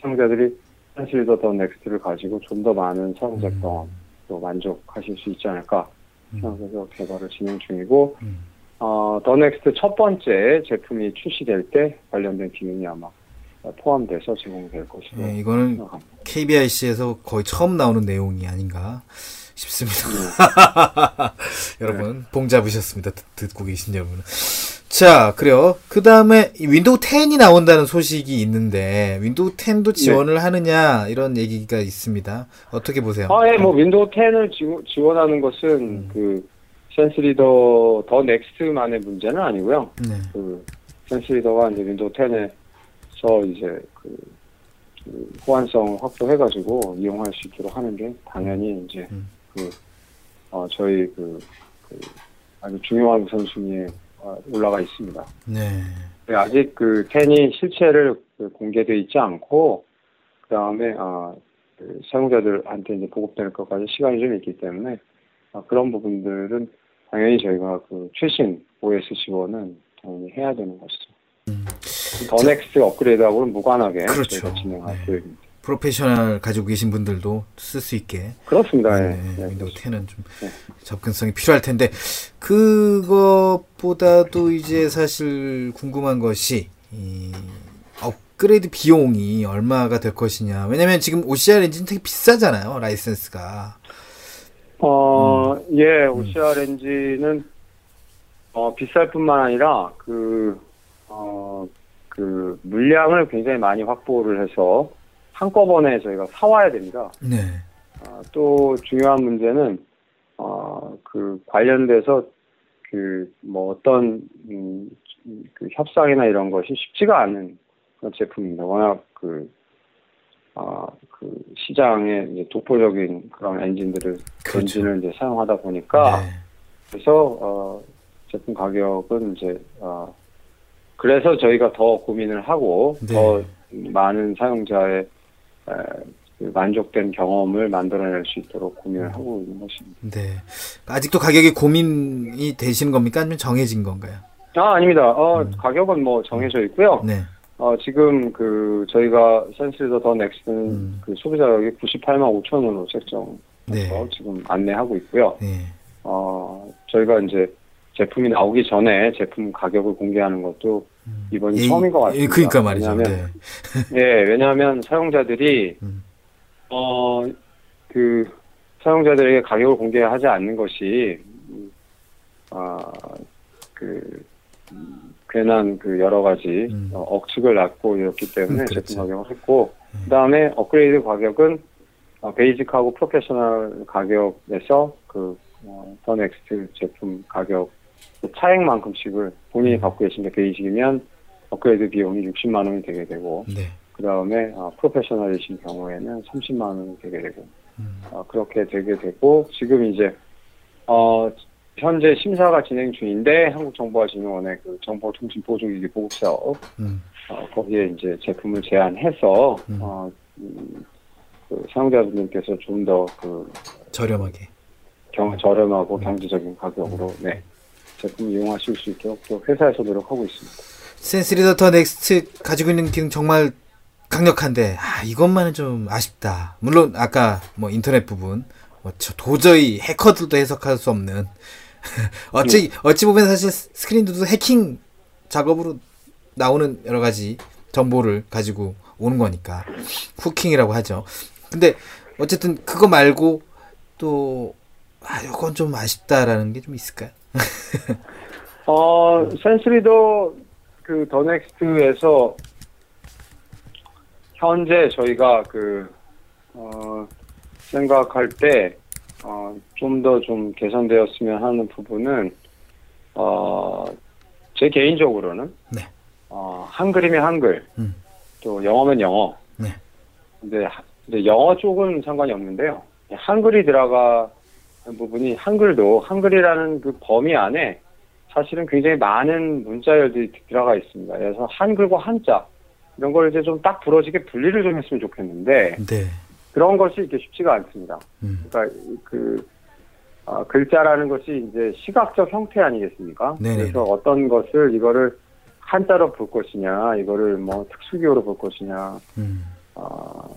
사용자들이 센스리더 더 넥스트를 가지고 좀 더 많은 사용자 경험도 만족하실 수 있지 않을까. 그래서 개발을 진행 중이고 더 넥스트 첫 번째 제품이 출시될 때 관련된 기능이 아마 포함돼서 제공될 것이고 이거는 생각합니다. KBIC에서 거의 처음 나오는 내용이 아닌가 싶습니다. 네. 여러분 봉잡으셨습니다. 듣고 계신 여러분은. 자, 그래요. 그 다음에 윈도우 10이 나온다는 소식이 있는데 윈도우 10도 지원을 하느냐 이런 얘기가 있습니다. 어떻게 보세요? 윈도우 10을 지원하는 것은 그 센스리더 더 넥스트만의 문제는 아니고요. 네. 그 센스리더가 이제 윈도우 10에서 이제 그 호환성을 확보해가지고 이용할 수 있도록 하는 게 당연히 이제 저희 아주 중요한 우선순위에 올라가 있습니다. 네. 아직 텐이 실체를 공개돼 있지 않고 그다음에 사용자들한테 이제 보급될 것까지 시간이 좀 있기 때문에 그런 부분들은 당연히 저희가 최신 OS 지원은 당연히 해야 되는 것이죠. 더 넥스트 업그레이드하고는 무관하게 그렇죠. 진행할 계획입니다. 네. 프로페셔널 가지고 계신 분들도 쓸 수 있게 그렇습니다. 네, 네. 윈도우 10은 좀 네. 접근성이 필요할 텐데 그것보다도 이제 사실 궁금한 것이 이 업그레이드 비용이 얼마가 될 것이냐. 왜냐면 지금 OCR 엔진 되게 비싸잖아요. 라이센스가. 예, OCR 엔진은 비쌀 뿐만 아니라 물량을 굉장히 많이 확보를 해서 한꺼번에 저희가 사와야 됩니다. 네. 또 중요한 문제는, 관련돼서, 협상이나 이런 것이 쉽지가 않은 그런 제품입니다. 워낙 시장의 이제 독보적인 그런 엔진들을, 그렇죠. 엔진을 이제 사용하다 보니까, 네. 그래서, 제품 가격은 이제, 그래서 저희가 더 고민을 하고, 네. 더 많은 사용자의 만족된 경험을 만들어낼 수 있도록 고민을 하고 있는 것입니다. 네. 아직도 가격이 고민이 되시는 겁니까? 아니면 정해진 건가요? 아닙니다. 가격은 정해져 있고요. 네. 지금 저희가 센스리더 더 넥스트는 소비자격이 98만 5천원으로 책정해서 네. 지금 안내하고 있고요. 네. 저희가 이제 제품이 나오기 전에 제품 가격을 공개하는 것도 이번이 처음인 것 같습니다. 그러니까 말이죠. 왜냐하면, 네. 예, 왜냐하면 사용자들이 사용자들에게 가격을 공개하지 않는 것이 괜한 여러 가지 억측을 낳고 이렇기 때문에 그렇죠. 제품 가격을 했고 그다음에 업그레이드 가격은 베이직하고 프로페셔널 가격에서 더 넥스트 제품 가격 차액만큼씩을 본인이 갖고 계신 게 베이직이면 업그레이드 비용이 60만 원이 되게 되고 네. 그 다음에 프로페셔널이신 경우에는 30만 원이 되게 되고 그렇게 되게 되고 지금 이제 현재 심사가 진행 중인데 한국정보화진흥원의 정보통신보조기기 보급사업 거기에 이제 제품을 제안해서 사용자분들께서 좀 더 저렴하게 저렴하고 경제적인 가격으로 네. 제품을 이용하실 수 있도록 또 회사에서 노력하고 있습니다. 센스리더 더 넥스트 가지고 있는 기능 정말 강력한데 이것만은 좀 아쉽다. 물론 아까 인터넷 부분 도저히 해커들도 해석할 수 없는 어찌 보면 사실 스크린도도 해킹 작업으로 나오는 여러 가지 정보를 가지고 오는 거니까 후킹이라고 하죠. 근데 어쨌든 그거 말고 또 이건 좀 아쉽다라는 게 좀 있을까요? 센스리더 더 넥스트에서 현재 저희가 생각할 때 좀 더 좀 개선되었으면 하는 부분은 제 개인적으로는 네. 한 그림에 한글 또 영어면 영어 네. 근데 영어 쪽은 상관이 없는데요. 한글이 들어가 부분이 한글이라는 범위 안에 사실은 굉장히 많은 문자열들이 들어가 있습니다. 그래서 한글과 한자 이런 걸 이제 좀 딱 부러지게 분리를 좀 했으면 좋겠는데 네. 그런 것이 이렇게 쉽지가 않습니다. 그러니까 글자라는 것이 이제 시각적 형태 아니겠습니까? 네네. 그래서 어떤 것을 이거를 한자로 볼 것이냐, 이거를 특수기호로 볼 것이냐.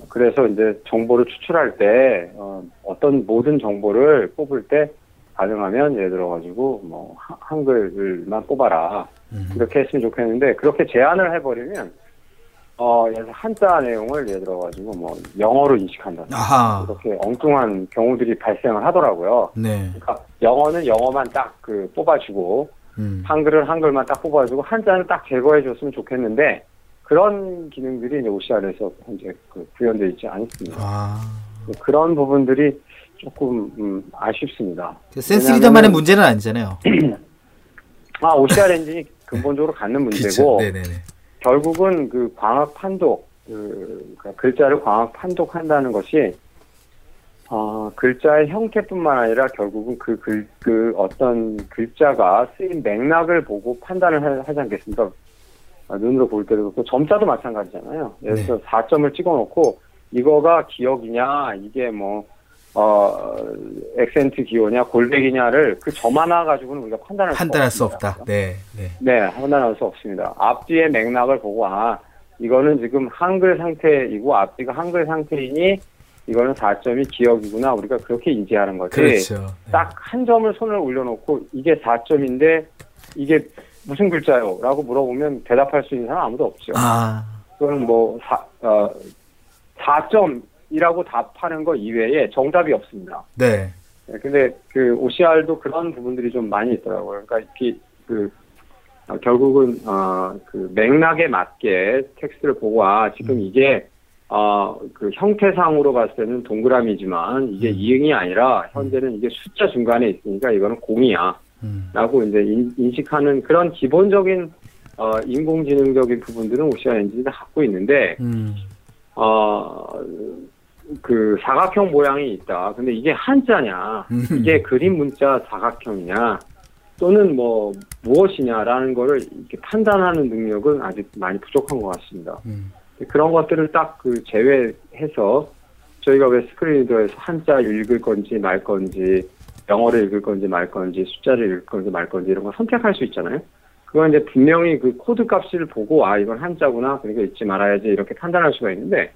그래서 이제 정보를 추출할 때, 모든 정보를 뽑을 때, 가능하면 예를 들어가지고, 한글만 뽑아라. 이렇게 했으면 좋겠는데, 그렇게 제안을 해버리면, 한자 내용을 예를 들어가지고, 영어로 인식한다. 이렇게 엉뚱한 경우들이 발생을 하더라고요. 네. 그러니까, 영어는 영어만 딱 뽑아주고, 한글은 한글만 딱 뽑아주고, 한자는 딱 제거해줬으면 좋겠는데, 그런 기능들이 이제 OCR에서 현재 구현되어 있지 않습니다. 그런 부분들이 조금 아쉽습니다. 센스리더만의 문제는 아니잖아요. OCR 엔진이 근본적으로 갖는 문제고 결국은 광학 판독 글자를 광학 판독한다는 것이 글자의 형태뿐만 아니라 결국은 그 어떤 글자가 쓰인 맥락을 보고 판단을 하지 않겠습니까? 눈으로 볼 때도 그렇고 점자도 마찬가지잖아요. 그래서 4점을 찍어놓고 이거가 기역이냐 이게 액센트 기호냐 골뱅이냐를 그 점 하나 가지고는 우리가 판단할 수 없다. 네, 판단할 수 없습니다. 앞뒤의 맥락을 보고 이거는 지금 한글 상태이고 앞뒤가 한글 상태이니 이거는 4점이 기역이구나 우리가 그렇게 인지하는 거지. 그렇죠. 딱 한 점을 손을 올려놓고 이게 4점인데 이게 무슨 글자요? 라고 물어보면 대답할 수 있는 사람 아무도 없죠. 그건 4점이라고 답하는 거 이외에 정답이 없습니다. 네. 근데 그 OCR도 그런 부분들이 좀 많이 있더라고요. 그러니까 결국은 그 맥락에 맞게 텍스트를 보고 지금 이게 그 형태상으로 봤을 때는 동그라미지만 이게 이응이 아니라 현재는 이게 숫자 중간에 있으니까 이거는 공이야. 라고 이제 인식하는 그런 기본적인 인공지능적인 부분들은 OCR 엔진이 갖고 있는데 그 사각형 모양이 있다. 근데 이게 한자냐, 이게 그림 문자 사각형이냐, 또는 무엇이냐라는 거를 이렇게 판단하는 능력은 아직 많이 부족한 것 같습니다. 그런 것들을 딱 그 제외해서 저희가 왜 스크린리더에서 한자 읽을 건지 말 건지, 영어를 읽을 건지 말 건지, 숫자를 읽을 건지 말 건지 이런 걸 선택할 수 있잖아요. 그건 이제 분명히 그 코드 값을 보고 이건 한자구나, 그러니까 읽지 말아야지 이렇게 판단할 수가 있는데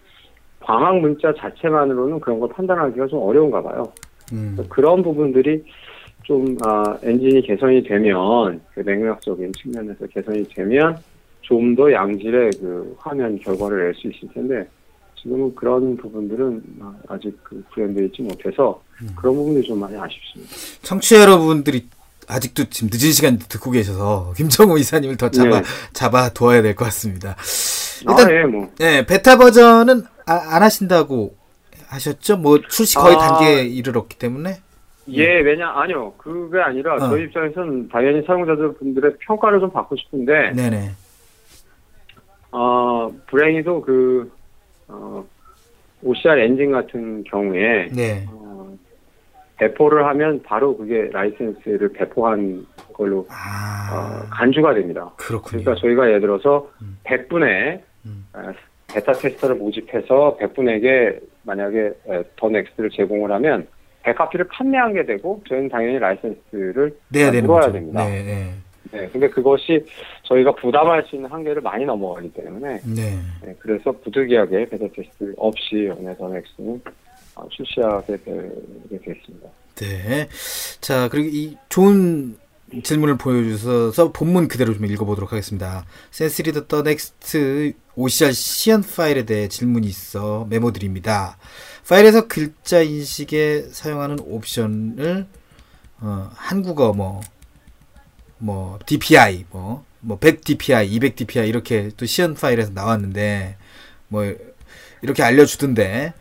광학 문자 자체만으로는 그런 걸 판단하기가 좀 어려운가 봐요. 그런 부분들이 좀 엔진이 개선이 되면, 그 맥락적인 측면에서 개선이 되면 좀 더 양질의 그 화면 결과를 낼 수 있을 텐데 지금은 그런 부분들은 아직 구현되어 있지 못해서 그런 부분들이 좀 많이 아쉽습니다. 청취자 여러분들이 아직도 지금 늦은 시간 듣고 계셔서 김정호 이사님을 더 잡아두어야 될 것 같습니다. 일단 베타 버전은 안 하신다고 하셨죠? 출시 거의 단계에 이르렀기 때문에. 아니요. 그게 아니라 저희 입장에서는 당연히 사용자분들의 평가를 좀 받고 싶은데. 네네. 불행히도 OCR 엔진 같은 경우에 배포를 하면 바로 그게 라이센스를 배포한 걸로 간주가 됩니다. 그렇군요. 그러니까 저희가 예를 들어서 100분의 베타 테스터를 모집해서 100분에게 만약에 더 넥스트를 제공을 하면 100카피를 판매한 게 되고 저희는 당연히 라이센스를 물어야 됩니다. 네, 근데 그것이 저희가 부담할 수 있는 한계를 많이 넘어가기 때문에 그래서 부득이하게 베타 테스트 없이 더 넥스트는 출시하게 되게 됐습니다. 네, 자 그리고 이 좋은 질문을 보여주셔서 본문 그대로 좀 읽어보도록 하겠습니다. 센스리더 더 넥스트 OCR 시연 파일에 대해 질문이 있어 메모드립니다. 파일에서 글자 인식에 사용하는 옵션을 한국어 DPI, 100 DPI, 200 DPI, 이렇게 또 시연 파일에서 나왔는데, 이렇게 알려주던데,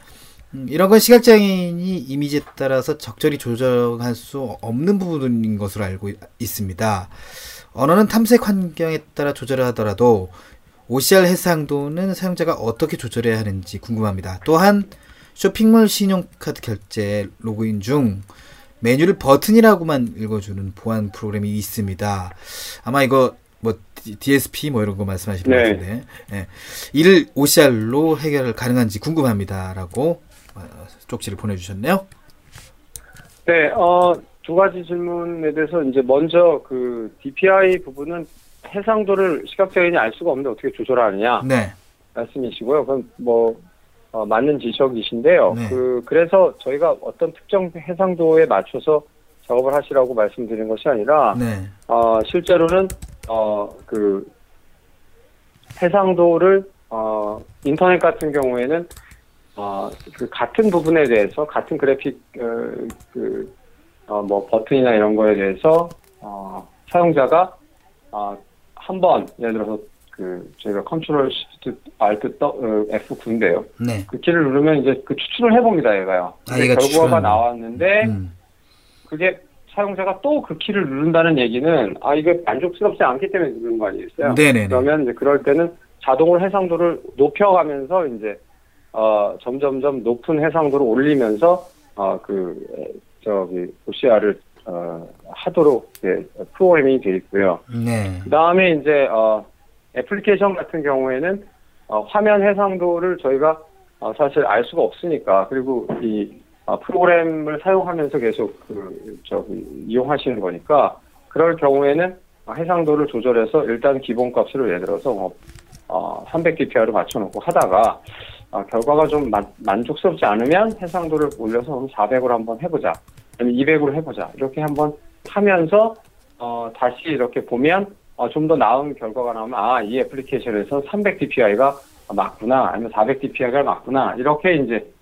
이런 건 시각장애인이 이미지에 따라서 적절히 조정할 수 없는 부분인 것으로 알고 있습니다. 언어는 탐색 환경에 따라 조절을 하더라도, OCR 해상도는 사용자가 어떻게 조절해야 하는지 궁금합니다. 또한, 쇼핑몰 신용카드 결제 로그인 중, 메뉴를 버튼이라고만 읽어주는 보안 프로그램이 있습니다. 아마 이거 DSP 이런 거 말씀하시는 것 같은데 이를 OCR로 해결 가능한지 궁금합니다라고 쪽지를 보내주셨네요. 네, 두 가지 질문에 대해서 이제 먼저 그 DPI 부분은 해상도를 시각장애인이 알 수가 없는데 어떻게 조절하느냐 말씀이시고요. 그럼 맞는 지적이신데요. 그래서 저희가 어떤 특정 해상도에 맞춰서 작업을 하시라고 말씀드린 것이 아니라, 실제로는, 해상도를, 인터넷 같은 경우에는, 같은 부분에 대해서, 같은 그래픽, 버튼이나 이런 거에 대해서, 사용자가, 한 번, 예를 들어서, 저희가 컨트롤 시프트 알트 F 9인데요. 그 키를 누르면 이제 그 추출을 해봅니다, 얘가요. 결과가 나왔는데 그게 사용자가 또 그 키를 누른다는 얘기는 이게 만족스럽지 않기 때문에 누르는 거 아니겠어요? 그러면 이제 그럴 때는 자동으로 해상도를 높여가면서 이제 점점점 높은 해상도를 올리면서 OCR을 하도록 프로그램이 되어 있고요. 네. 그 다음에 이제 애플리케이션 같은 경우에는 화면 해상도를 저희가 사실 알 수가 없으니까, 그리고 이 프로그램을 사용하면서 계속 이용하시는 거니까, 그럴 경우에는 해상도를 조절해서 일단 기본값으로 예를 들어서 300dpi로 맞춰놓고 하다가 결과가 좀 만족스럽지 않으면 해상도를 올려서 400으로 한번 해보자, 아니면 200으로 해보자, 이렇게 한번 하면서 다시 이렇게 보면 좀 더 나은 결과가 나오면, 아, 이 애플리케이션에서 300dpi가 맞구나, 아니면 400dpi가 맞구나, 이렇게 이제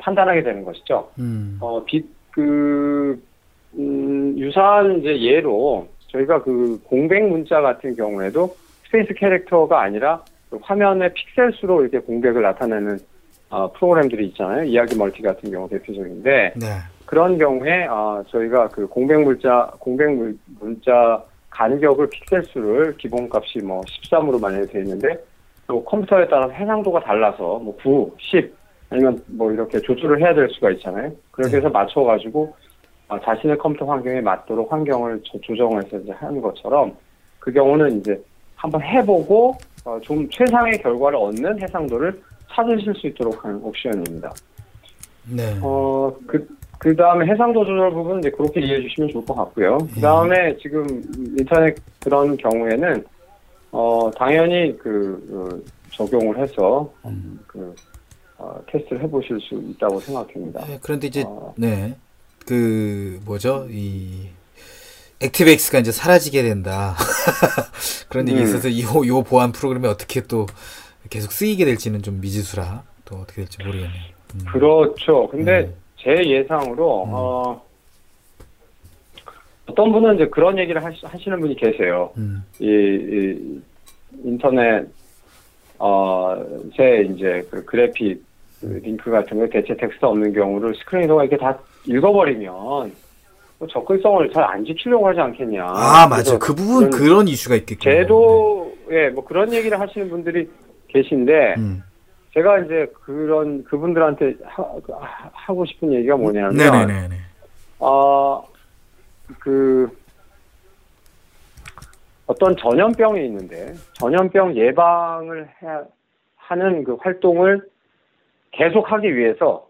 판단하게 되는 것이죠. 유사한 이제 예로 저희가 공백 문자 같은 경우에도 스페이스 캐릭터가 아니라 화면의 픽셀 수로 이렇게 공백을 나타내는 프로그램들이 있잖아요. 이야기 멀티 같은 경우 대표적인데, 네. 그런 경우에 저희가 공백 문자 간격을 픽셀 수를 기본값이 13으로 만약에 되어 있는데, 또 컴퓨터에 따라서 해상도가 달라서 9, 10 아니면 이렇게 조절을 해야 될 수가 있잖아요. 그렇게 해서 맞춰가지고 자신의 컴퓨터 환경에 맞도록 환경을 조정해서 이제 하는 것처럼, 그 경우는 이제 한번 해보고 좀 최상의 결과를 얻는 해상도를 찾으실 수 있도록 하는 옵션입니다. 네. 그 다음에 해상도 조절 부분은 이제 그렇게 이해해 주시면 좋을 것 같고요. 그 다음에 지금 인터넷 그런 경우에는 당연히 적용을 해서 테스트를 해보실 수 있다고 생각합니다. 네, 그런데 이제 이 액티베이스가 이제 사라지게 된다. 그런 얘기 있어서 이 보안 프로그램이 어떻게 또 계속 쓰이게 될지는 좀 미지수라 또 어떻게 될지 모르겠네요. 그렇죠. 근데 제 예상으로 어떤 분은 이제 그런 얘기를 하시는 분이 계세요. 이 인터넷 제 이제 그래픽 링크 같은 거 대체 텍스트 없는 경우를 스크린도가 이렇게 다 읽어버리면 접근성을 잘 안 지키려고 하지 않겠냐. 아, 맞아요. 그 부분 그런 이슈가 있겠군요. 제도, 네. 그런 얘기를 하시는 분들이 계신데, 제가 이제 그분들한테 하고 싶은 얘기가 뭐냐면, 네네네. 어떤 전염병이 있는데, 전염병 예방을 하는 활동을 계속하기 위해서,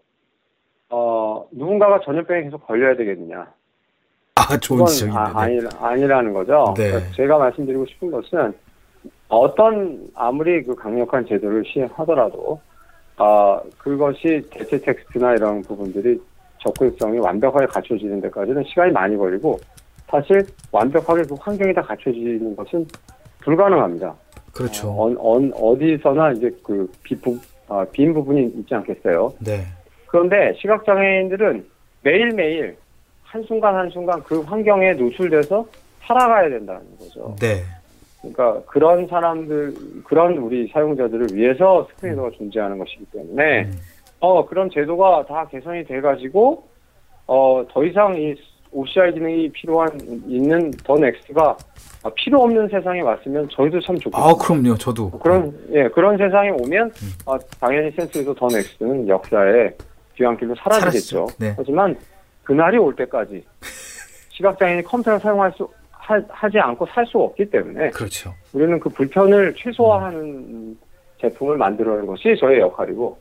누군가가 전염병에 계속 걸려야 되겠느냐. 아, 좋은 지적입니다. 아니라는 거죠. 네. 그러니까 제가 말씀드리고 싶은 것은, 아무리 강력한 제도를 시행하더라도, 그것이 대체 텍스트나 이런 부분들이 접근성이 완벽하게 갖춰지는 데까지는 시간이 많이 걸리고, 사실 완벽하게 환경이 다 갖춰지는 것은 불가능합니다. 그렇죠. 어디서나 이제 빈 부분이 있지 않겠어요. 네. 그런데 시각장애인들은 매일매일 한순간 한순간 그 환경에 노출돼서 살아가야 된다는 거죠. 네. 그러니까 그런 우리 사용자들을 위해서 스크린도가 존재하는 것이기 때문에, 그런 제도가 다 개선이 돼가지고, 더 이상 이 OCR 기능이 있는 더 넥스트가 필요 없는 세상에 왔으면 저희도 참 좋겠어요. 아, 그럼요, 저도. 그런 세상에 오면, 당연히 센스리더 더 넥스트는 역사의 뒤안길로 사라지겠죠. 네. 하지만, 그날이 올 때까지 시각장애인이 컴퓨터를 하지 않고 살 수 없기 때문에. 그렇죠. 우리는 그 불편을 최소화하는 제품을 만들어내는 것이 저의 역할이고,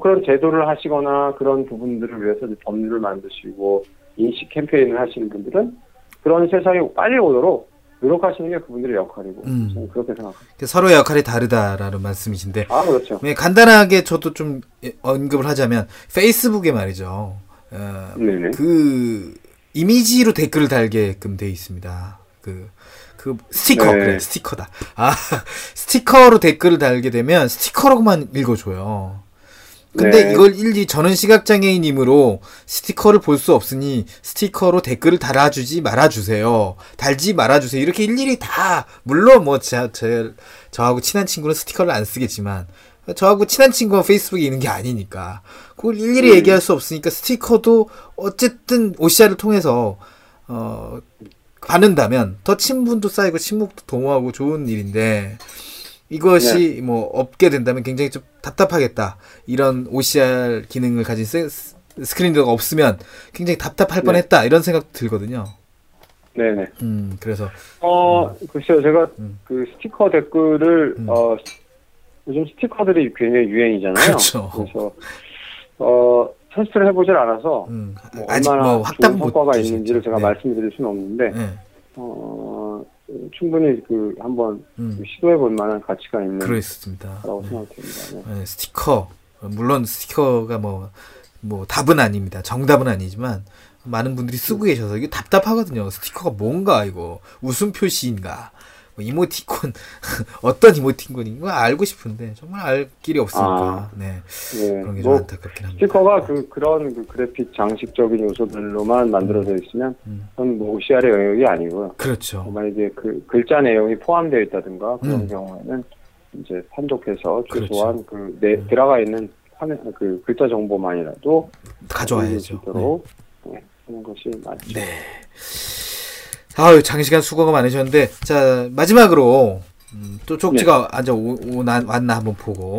그런 제도를 하시거나 그런 부분들을 위해서 법률을 만드시고, 인식 캠페인을 하시는 분들은 그런 세상이 빨리 오도록 노력하시는 게 그분들의 역할이고, 저는 그렇게 생각합니다. 서로의 역할이 다르다라는 말씀이신데. 아, 그렇죠. 간단하게 저도 좀 언급을 하자면, 페이스북에 말이죠. 이미지로 댓글을 달게끔 되어 있습니다. 스티커. 네. 그래, 스티커다. 스티커로 댓글을 달게 되면 스티커로만 읽어줘요. 근데 이걸 저는 시각장애인이므로 스티커를 볼 수 없으니 스티커로 댓글을 달지 말아주세요. 이렇게 일일이 다, 물론 저하고 친한 친구는 스티커를 안 쓰겠지만, 저하고 친한 친구가 페이스북에 있는 게 아니니까, 그걸 일일이 얘기할 수 없으니까 스티커도 어쨌든 OCR을 통해서, 받는다면 더 친분도 쌓이고 친목도 도모하고 좋은 일인데, 이것이 네. 뭐 없게 된다면 굉장히 좀 답답하겠다. 이런 OCR 기능을 가진 스크린리더가 없으면 굉장히 답답할 네. 뻔했다. 이런 생각 들거든요. 네네. 그래서 글쎄요, 제가 그 스티커 댓글을 요즘 스티커들이 굉장히 유행이잖아요. 그렇죠. 그래서 테스트를 해보질 않아서 뭐 아직 얼마나 뭐 좋은 성과가 있는지를 제가 네. 말씀드릴 수는 없는데 네. 충분히 그 한번 시도해볼 만한 가치가 있는 거라고 네. 생각됩니다. 네. 네, 스티커 물론 스티커가 뭐 답은 아닙니다. 정답은 아니지만 많은 분들이 쓰고 계셔서 이게 답답하거든요. 스티커가 뭔가 이거 웃음 표시인가? 뭐 이모티콘 어떤 이모티콘인가 알고 싶은데 정말 알 길이 없으니까 네. 네. 그런 게 좀 안타깝긴 합니다. 스티커가 그런 그 그래픽 장식적인 요소들로만 만들어져 있으면 그건 뭐 OCR의 영역이 아니고요. 그렇죠. 만약에 그 글자 내용이 포함되어 있다든가 그런 경우에는 이제 판독해서 최소한 그렇죠. 그 들어가 있는 화면 그 글자 정보만이라도 가져와야죠. 네. 하는 것이 맞죠. 네. 아유, 장시간 수고가 많으셨는데, 자, 마지막으로, 또 쪽지가 네. 왔나 한번 보고,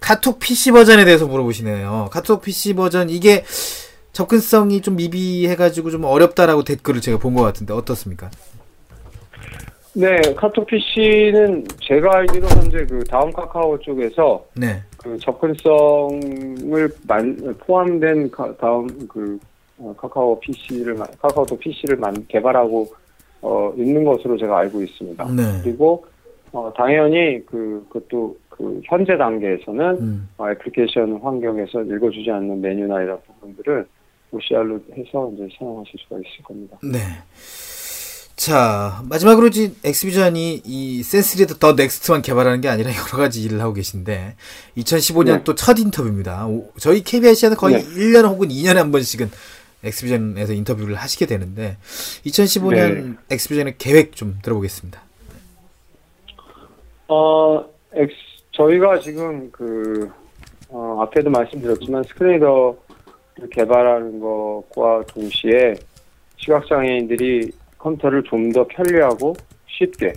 카톡 PC 버전에 대해서 물어보시네요. 카톡 PC 버전, 이게 접근성이 좀 미비해가지고 좀 어렵다라고 댓글을 제가 본 것 같은데, 어떻습니까? 네, 카톡 PC는 제가 알기로 현재 그 다음 카카오 쪽에서 네. 그 접근성을 포함된 다음 그 카카오톡 PC를 개발하고 있는 것으로 제가 알고 있습니다. 네. 그리고 당연히 그것도 그 현재 단계에서는 애플리케이션 환경에서 읽어주지 않는 메뉴나 이런 부분들을 OCR로 해서 이제 사용하실 수가 있을 겁니다. 네. 자, 마지막으로 엑스비전이 이 센스리더 더 넥스트만 개발하는 게 아니라 여러 가지 일을 하고 계신데 2015년 네. 또 첫 인터뷰입니다. 저희 KBIC는 거의 네. 1년 혹은 2년에 한 번씩은 엑스비전에서 인터뷰를 하시게 되는데 2015년 네. 엑스비전의 계획 좀 들어보겠습니다. 저희가 지금 앞에도 말씀드렸지만 스크린리더를 개발하는 것과 동시에 시각장애인들이 컴퓨터를 좀 더 편리하고 쉽게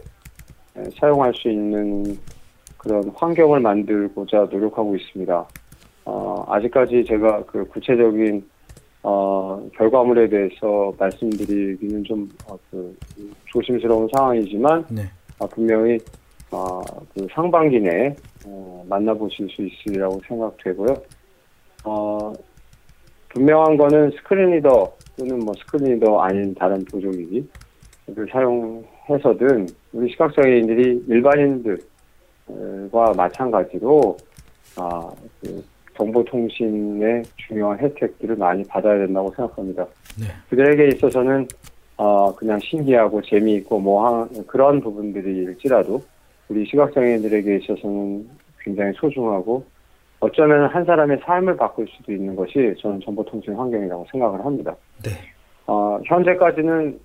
사용할 수 있는 그런 환경을 만들고자 노력하고 있습니다. 아직까지 제가 그 구체적인 결과물에 대해서 말씀드리기는 좀 조심스러운 상황이지만 네. 분명히 그 상반기 내에 만나보실 수 있으리라고 생각되고요. 분명한 거는 스크린리더 또는 뭐 스크린리더 아닌 다른 보조기기를 사용해서든 우리 시각장애인들이 일반인들과 마찬가지로 그 정보통신의 중요한 혜택들을 많이 받아야 된다고 생각합니다. 네. 그들에게 있어서는 그냥 신기하고 재미있고 그런 부분들일지라도 우리 시각장애인들에게 있어서는 굉장히 소중하고 어쩌면 한 사람의 삶을 바꿀 수도 있는 것이 저는 정보통신 환경이라고 생각을 합니다. 네. 현재까지는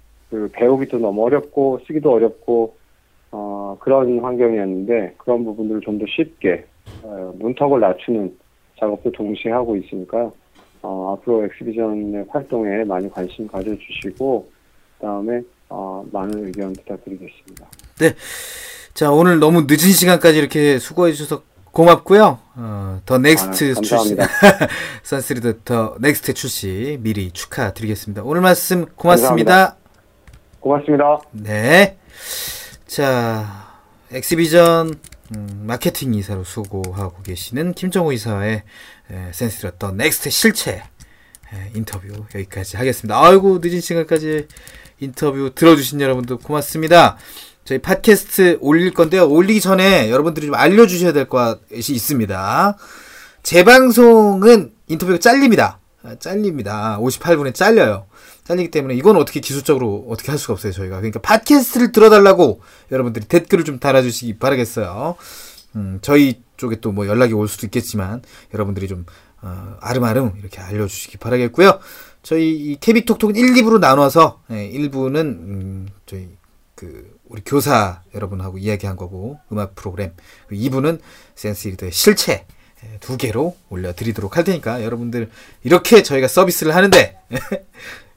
배우기도 너무 어렵고 쓰기도 어렵고 그런 환경이었는데 그런 부분들을 좀 더 쉽게 문턱을 낮추는 작업도 동시에 하고 있으니까 앞으로 엑스비전의 활동에 많이 관심 가져주시고 그다음에 많은 의견 부탁드리겠습니다. 네, 자 오늘 너무 늦은 시간까지 이렇게 수고해 주셔서 고맙고요. 더 넥스트 출시, 선스리더 더 넥스트 출시 미리 축하드리겠습니다. 오늘 말씀 고맙습니다. 고맙습니다. 네, 자 엑스비전 마케팅 이사로 수고하고 계시는 김정호 이사의 센스리더 더 넥스트 실체 인터뷰 여기까지 하겠습니다. 아이고 늦은 시간까지 인터뷰 들어주신 여러분도 고맙습니다. 저희 팟캐스트 올릴 건데요. 올리기 전에 여러분들이 좀 알려주셔야 될 것이 있습니다. 재방송은 인터뷰가 잘립니다. 58분에 잘려요. 잘리기 때문에 이건 어떻게 기술적으로 어떻게 할 수가 없어요, 저희가. 그러니까 팟캐스트를 들어달라고 여러분들이 댓글을 좀 달아주시기 바라겠어요. 저희 쪽에 또 뭐 연락이 올 수도 있겠지만 여러분들이 좀 아름아름 이렇게 알려주시기 바라겠고요. 저희 이 케이빅 톡톡은 1, 2부로 나눠서 1부는 저희 우리 교사 여러분하고 이야기한 거고 음악 프로그램 2부는 센스리더의 실체 2개로 올려드리도록 할 테니까 여러분들 이렇게 저희가 서비스를 하는데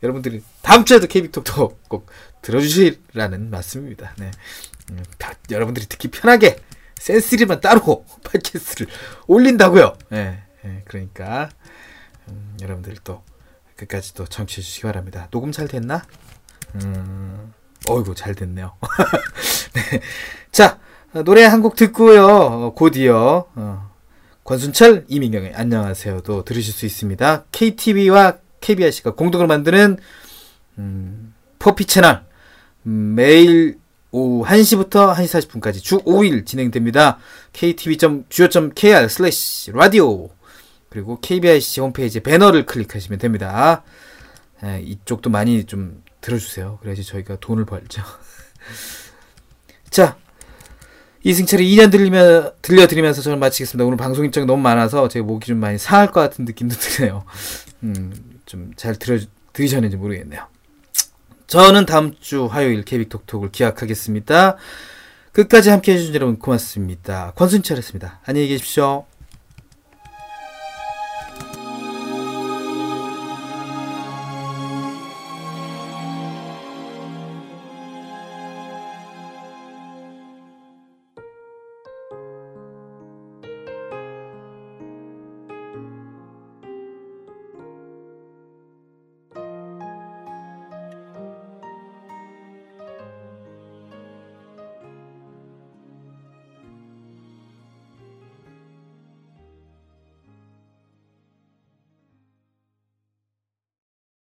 여러분들이 다음 주에도 KB톡톡 꼭 들어주시라는 말씀입니다. 네. 여러분들이 듣기 편하게 센스리만 따로 팟캐스트를 올린다고요. 네. 네. 그러니까 여러분들 또 끝까지 또 청취해 주시기 바랍니다. 녹음 잘 됐나? 어이구 잘 됐네요. 네. 자, 노래 한 곡 듣고요. 곧이어 권순철, 이민경의 안녕하세요도 들으실 수 있습니다. KTV와 KBIC가 공동으로 만드는 퍼피 채널, 매일 오후 1시부터 1시 40분까지 주 5일 진행됩니다. ktv.go.kr/radio 그리고 KBIC 홈페이지 배너를 클릭하시면 됩니다. 예, 이쪽도 많이 좀 들어주세요. 그래야지 저희가 돈을 벌죠. 자, 이승철이 2년 들려드리면서 저는 마치겠습니다. 오늘 방송 일정이 너무 많아서 제 목이 좀 많이 상할 것 같은 느낌도 드네요. 좀 잘 들으셨는지 모르겠네요. 저는 다음 주 화요일 케이빅 톡톡을 기약하겠습니다. 끝까지 함께해 주신 여러분 고맙습니다. 권순철이었습니다. 안녕히 계십시오.